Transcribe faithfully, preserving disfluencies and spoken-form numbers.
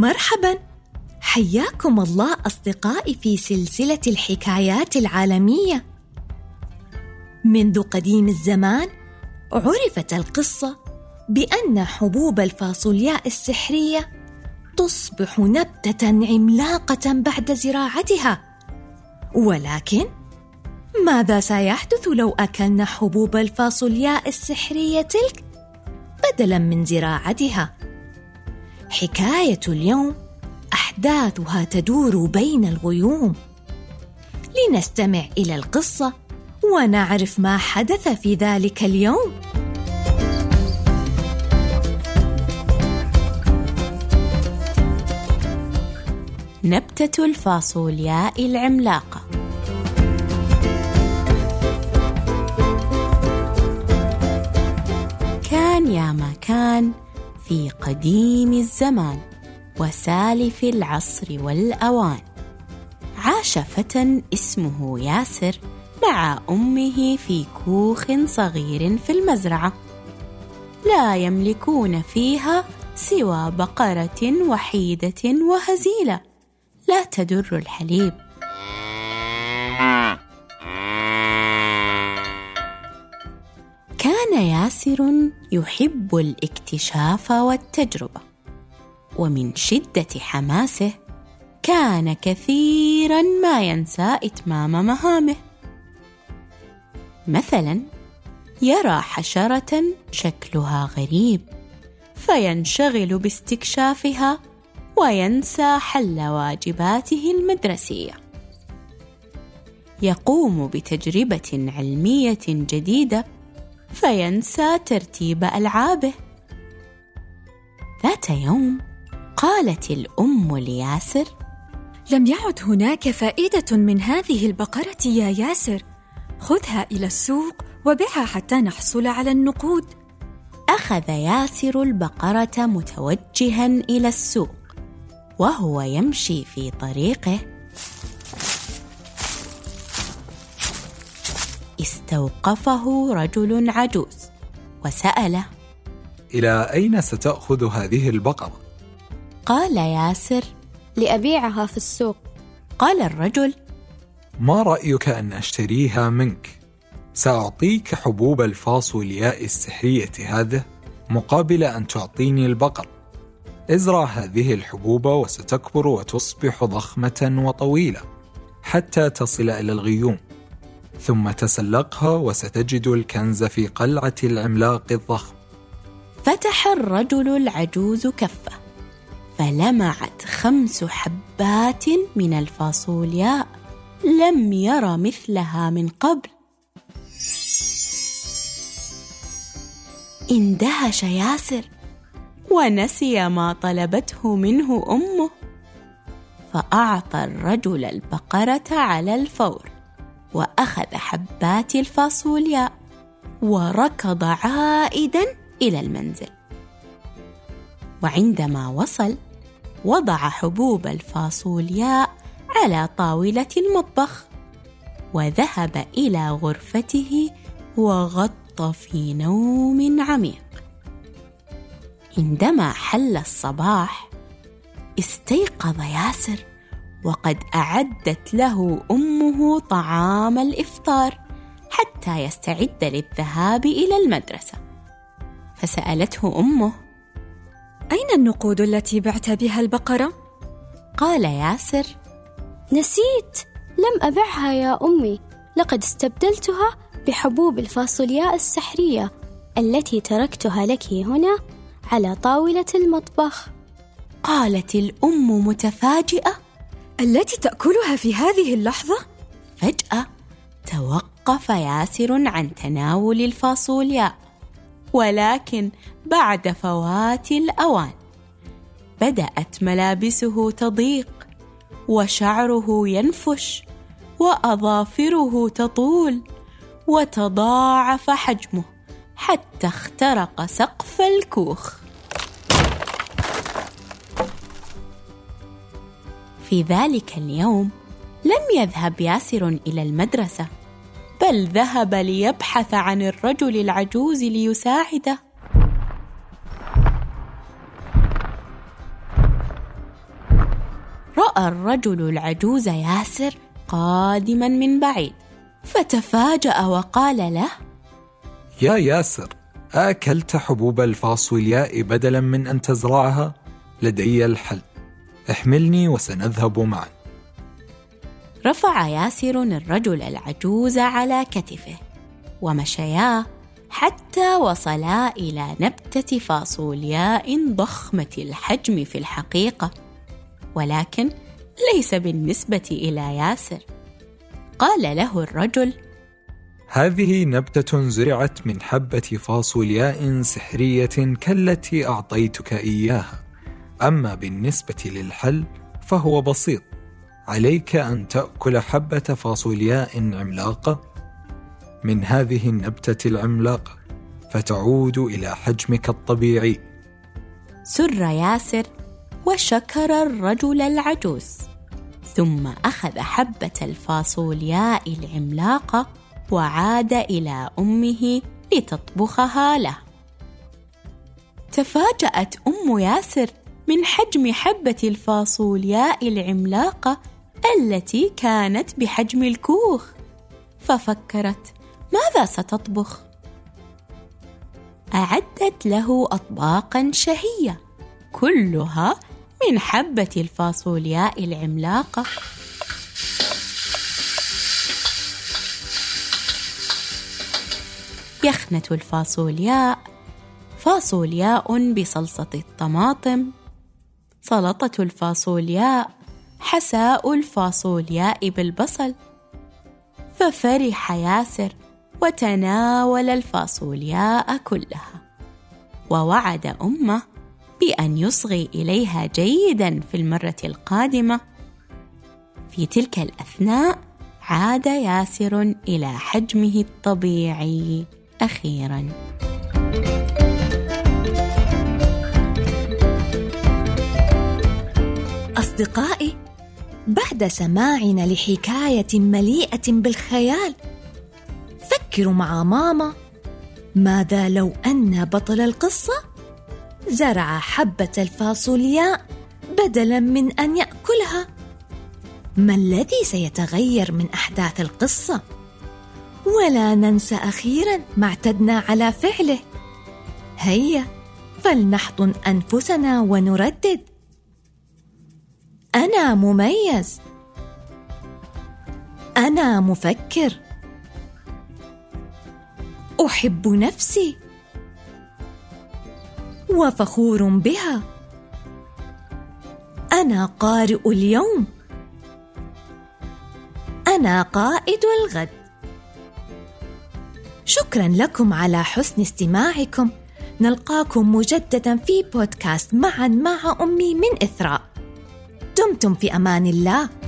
مرحباً، حياكم الله أصدقائي في سلسلة الحكايات العالمية. منذ قديم الزمان عرفت القصة بأن حبوب الفاصولياء السحرية تصبح نبتة عملاقة بعد زراعتها، ولكن ماذا سيحدث لو أكلنا حبوب الفاصولياء السحرية تلك بدلاً من زراعتها؟ حكاية اليوم أحداثها تدور بين الغيوم. لنستمع إلى القصة ونعرف ما حدث في ذلك اليوم. نبتة الفاصولياء العملاقة. كان يا ما كان في قديم الزمان وسالف العصر والأوان، عاش فتى اسمه ياسر مع أمه في كوخ صغير في المزرعة، لا يملكون فيها سوى بقرة وحيدة وهزيلة لا تدر الحليب. كان ياسر يحب الاكتشاف والتجربة، ومن شدة حماسه كان كثيراً ما ينسى إتمام مهامه. مثلاً يرى حشرة شكلها غريب فينشغل باستكشافها وينسى حل واجباته المدرسية. يقوم بتجربة علمية جديدة فينسى ترتيب ألعابه. ذات يوم قالت الأم لياسر: لم يعد هناك فائدة من هذه البقرة يا ياسر، خذها إلى السوق وبيعها حتى نحصل على النقود. أخذ ياسر البقرة متوجها إلى السوق، وهو يمشي في طريقه استوقفه رجل عجوز وسأله: إلى أين ستأخذ هذه البقرة؟ قال ياسر: لأبيعها في السوق. قال الرجل: ما رأيك أن أشتريها منك؟ سأعطيك حبوب الفاصولياء السحرية هذا مقابل أن تعطيني البقر. ازرع هذه الحبوب وستكبر وتصبح ضخمة وطويلة حتى تصل إلى الغيوم، ثم تسلقها وستجد الكنز في قلعة العملاق الضخم. فتح الرجل العجوز كفه فلمعت خمس حبات من الفاصولياء لم ير مثلها من قبل. اندهش ياسر ونسي ما طلبته منه أمه، فأعطى الرجل البقرة على الفور وأخذ حبات الفاصولياء وركض عائدا إلى المنزل. وعندما وصل وضع حبوب الفاصولياء على طاولة المطبخ وذهب إلى غرفته وغط في نوم عميق. عندما حل الصباح استيقظ ياسر وقد أعدت له أمه طعام الإفطار حتى يستعد للذهاب إلى المدرسة، فسألته أمه: أين النقود التي بعت بها البقرة؟ قال ياسر: نسيت، لم أبعها يا أمي، لقد استبدلتها بحبوب الفاصولياء السحرية التي تركتها لك هنا على طاولة المطبخ. قالت الأم متفاجئة: التي تأكلها في هذه اللحظة؟ فجأة توقف ياسر عن تناول الفاصولياء، ولكن بعد فوات الأوان بدأت ملابسه تضيق وشعره ينفش وأظافره تطول، وتضاعف حجمه حتى اخترق سقف الكوخ. في ذلك اليوم لم يذهب ياسر إلى المدرسة، بل ذهب ليبحث عن الرجل العجوز ليساعده. الرجل العجوز ياسر قادما من بعيد، فتفاجأ وقال له: يا ياسر، أكلت حبوب الفاصولياء بدلا من أن تزرعها؟ لدي الحل، احملني وسنذهب معا. رفع ياسر الرجل العجوز على كتفه ومشيا حتى وصلا إلى نبتة فاصولياء ضخمة الحجم في الحقيقة، ولكن ليس بالنسبة إلى ياسر. قال له الرجل: هذه نبتة زرعت من حبة فاصولياء سحرية كالتي أعطيتك إياها، أما بالنسبة للحل فهو بسيط، عليك أن تأكل حبة فاصولياء عملاقة من هذه النبتة العملاقة فتعود إلى حجمك الطبيعي. سر ياسر وشكر الرجل العجوز، ثم أخذ حبة الفاصولياء العملاقة وعاد إلى أمه لتطبخها له. تفاجأت أم ياسر من حجم حبة الفاصولياء العملاقة التي كانت بحجم الكوخ، ففكرت: ماذا ستطبخ؟ أعدت له أطباقاً شهية كلها من حبة الفاصولياء العملاقة. يخنة الفاصولياء، فاصولياء بصلصة الطماطم، سلطة الفاصولياء، حساء الفاصولياء بالبصل. ففرح ياسر وتناول الفاصولياء كلها، ووعد أمه بأن يصغي إليها جيداً في المرة القادمة. في تلك الأثناء عاد ياسر إلى حجمه الطبيعي أخيراً. أصدقائي، بعد سماعنا لحكاية مليئة بالخيال، فكروا مع ماما: ماذا لو أن بطل القصة زرع حبة الفاصولياء بدلا من أن يأكلها؟ ما الذي سيتغير من أحداث القصة؟ ولا ننسى أخيرا ما اعتدنا على فعله، هيا فلنحضن أنفسنا ونردد: أنا مميز، أنا مفكر، أحب نفسي وفخور بها، أنا قارئ اليوم، أنا قائد الغد. شكرا لكم على حسن استماعكم، نلقاكم مجددا في بودكاست معا مع أمي من إثراء. دمتم في أمان الله.